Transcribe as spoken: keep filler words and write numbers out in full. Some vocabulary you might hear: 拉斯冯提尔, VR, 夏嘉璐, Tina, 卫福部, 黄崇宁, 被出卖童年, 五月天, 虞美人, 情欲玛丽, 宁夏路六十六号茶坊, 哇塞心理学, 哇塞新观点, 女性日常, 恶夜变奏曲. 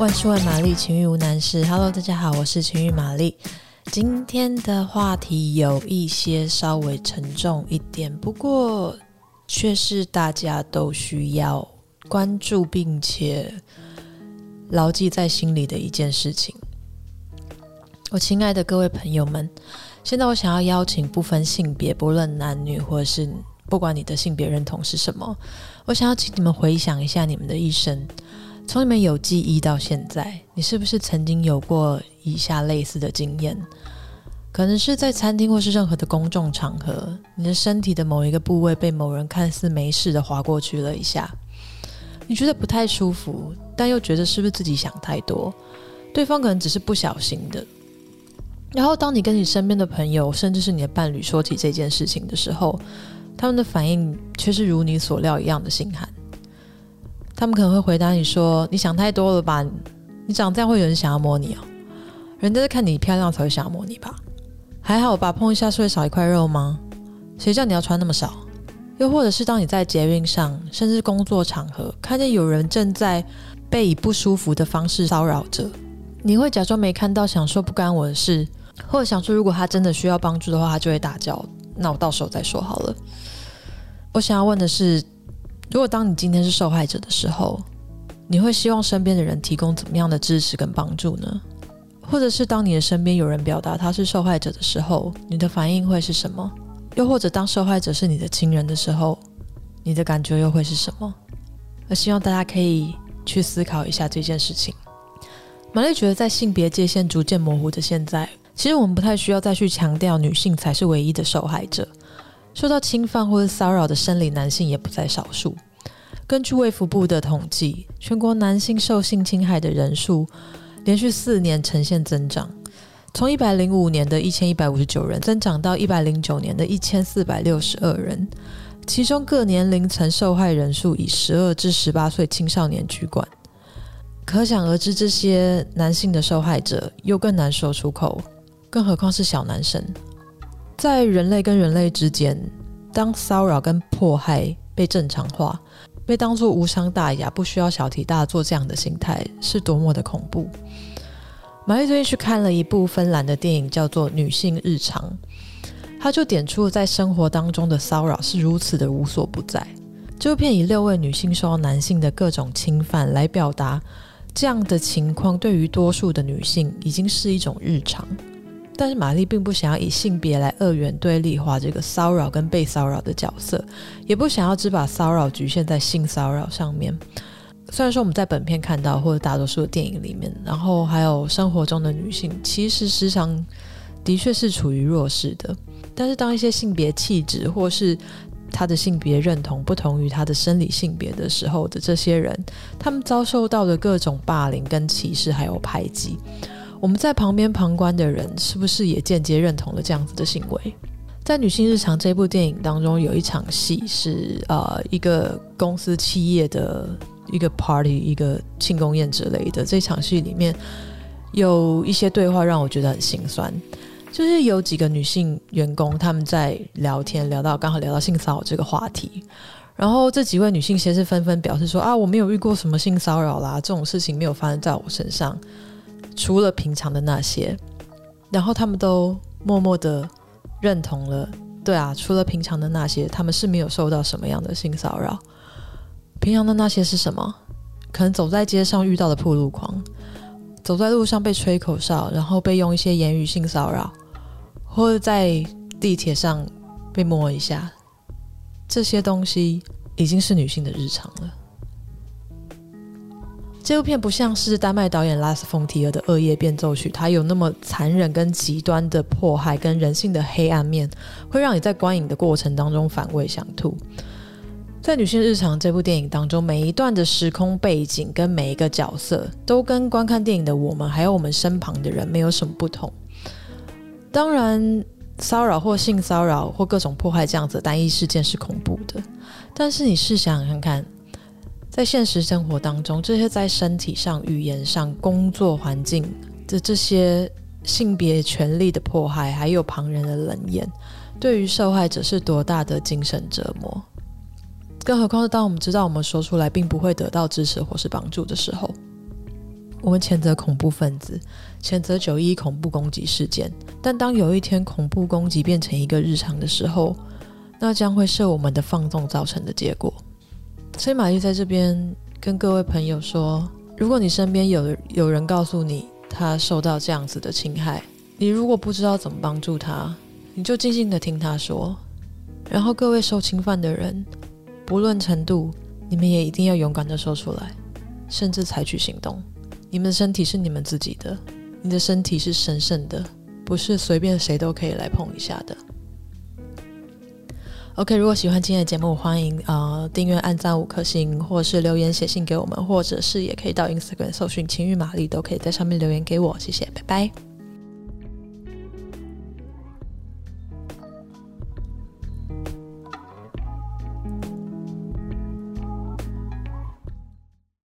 万事万玛丽，情欲无难事。Hello， 大家好，我是情欲玛丽。今天的话题有一些稍微沉重一点，不过却是大家都需要关注并且牢记在心里的一件事情。我亲爱的各位朋友们，现在我想要邀请不分性别，不论男女，或是不管你的性别认同是什么，我想要请你们回想一下你们的一生。从你们有记忆到现在，你是不是曾经有过以下类似的经验？可能是在餐厅或是任何的公众场合，你的身体的某一个部位被某人看似没事的划过去了一下，你觉得不太舒服，但又觉得是不是自己想太多，对方可能只是不小心的。然后当你跟你身边的朋友甚至是你的伴侣说起这件事情的时候，他们的反应却是如你所料一样的心寒。他们可能会回答你说，你想太多了吧，你长这样会有人想要摸你哦，人家在看你漂亮才会想要摸你吧，还好吧，碰一下是会少一块肉吗，谁叫你要穿那么少。又或者是当你在捷运上甚至工作场合看见有人正在被以不舒服的方式骚扰着，你会假装没看到，想说不干我的事，或者想说如果他真的需要帮助的话他就会大叫，那我到时候再说好了。我想要问的是，如果当你今天是受害者的时候，你会希望身边的人提供怎么样的支持跟帮助呢？或者是当你的身边有人表达他是受害者的时候，你的反应会是什么？又或者当受害者是你的亲人的时候，你的感觉又会是什么？我希望大家可以去思考一下这件事情。玛丽觉得在性别界限逐渐模糊的现在，其实我们不太需要再去强调女性才是唯一的受害者，受到侵犯或者骚扰的生理男性也不在少数。根据卫福部的统计，全国男性受性侵害的人数连续四年呈现增长，从一百零五年的一千一百五十九人增长到一百零九年的一千四百六十二人，其中各年龄层受害人数以十二至十八岁青少年居冠。可想而知，这些男性的受害者又更难说出口，更何况是小男生。在人类跟人类之间，当骚扰跟迫害被正常化，被当作无伤大雅，不需要小题大做，这样的心态是多么的恐怖。玛丽最近去看了一部芬兰的电影叫做《女性日常》，她就点出了在生活当中的骚扰是如此的无所不在。这部片以六位女性受到男性的各种侵犯来表达，这样的情况对于多数的女性已经是一种日常。但是玛丽并不想要以性别来二元对立化这个骚扰跟被骚扰的角色，也不想要只把骚扰局限在性骚扰上面。虽然说我们在本片看到，或者大多数的电影里面，然后还有生活中的女性，其实时常的确是处于弱势的，但是当一些性别气质或是她的性别认同不同于她的生理性别的时候的这些人，他们遭受到的各种霸凌跟歧视还有排挤，我们在旁边旁观的人是不是也间接认同了这样子的行为？在《女性日常》这部电影当中，有一场戏是、呃、一个公司企业的一个 party， 一个庆功宴之类的。这场戏里面有一些对话让我觉得很心酸，就是有几个女性员工，她们在聊天，聊到刚好聊到性骚扰这个话题，然后这几位女性先是纷纷表示说，啊，我没有遇过什么性骚扰啦，这种事情没有发生在我身上，除了平常的那些。然后他们都默默的认同了，对啊，除了平常的那些，他们是没有受到什么样的性骚扰。平常的那些是什么？可能走在街上遇到的暴露狂，走在路上被吹口哨，然后被用一些言语性骚扰，或者在地铁上被摸一下，这些东西已经是女性的日常了。这部片不像是丹麦导演拉斯冯提尔的《恶夜变奏曲》，它有那么残忍跟极端的迫害跟人性的黑暗面，会让你在观影的过程当中反胃想吐。在《女性日常》这部电影当中，每一段的时空背景跟每一个角色都跟观看电影的我们还有我们身旁的人没有什么不同。当然骚扰或性骚扰或各种迫害这样子的单一事件是恐怖的，但是你试想看看，在现实生活当中，这些在身体上、语言上、工作环境的这些性别权利的迫害，还有旁人的冷眼，对于受害者是多大的精神折磨。更何况是当我们知道我们说出来并不会得到支持或是帮助的时候，我们谴责恐怖分子，谴责九一一恐怖攻击事件，但当有一天恐怖攻击变成一个日常的时候，那将会是我们的放纵造成的结果。所以玛丽在这边跟各位朋友说，如果你身边 有, 有人告诉你他受到这样子的侵害，你如果不知道怎么帮助他，你就静静的听他说。然后各位受侵犯的人，不论程度，你们也一定要勇敢的说出来，甚至采取行动。你们的身体是你们自己的，你的身体是神圣的，不是随便谁都可以来碰一下的。 OK， 如果喜欢今天的节目，欢迎、呃、订阅按赞五颗星，或是留言写信给我们，或者是也可以到 Instagram 搜寻情欲玛丽，都可以在上面留言给我，谢谢，拜拜。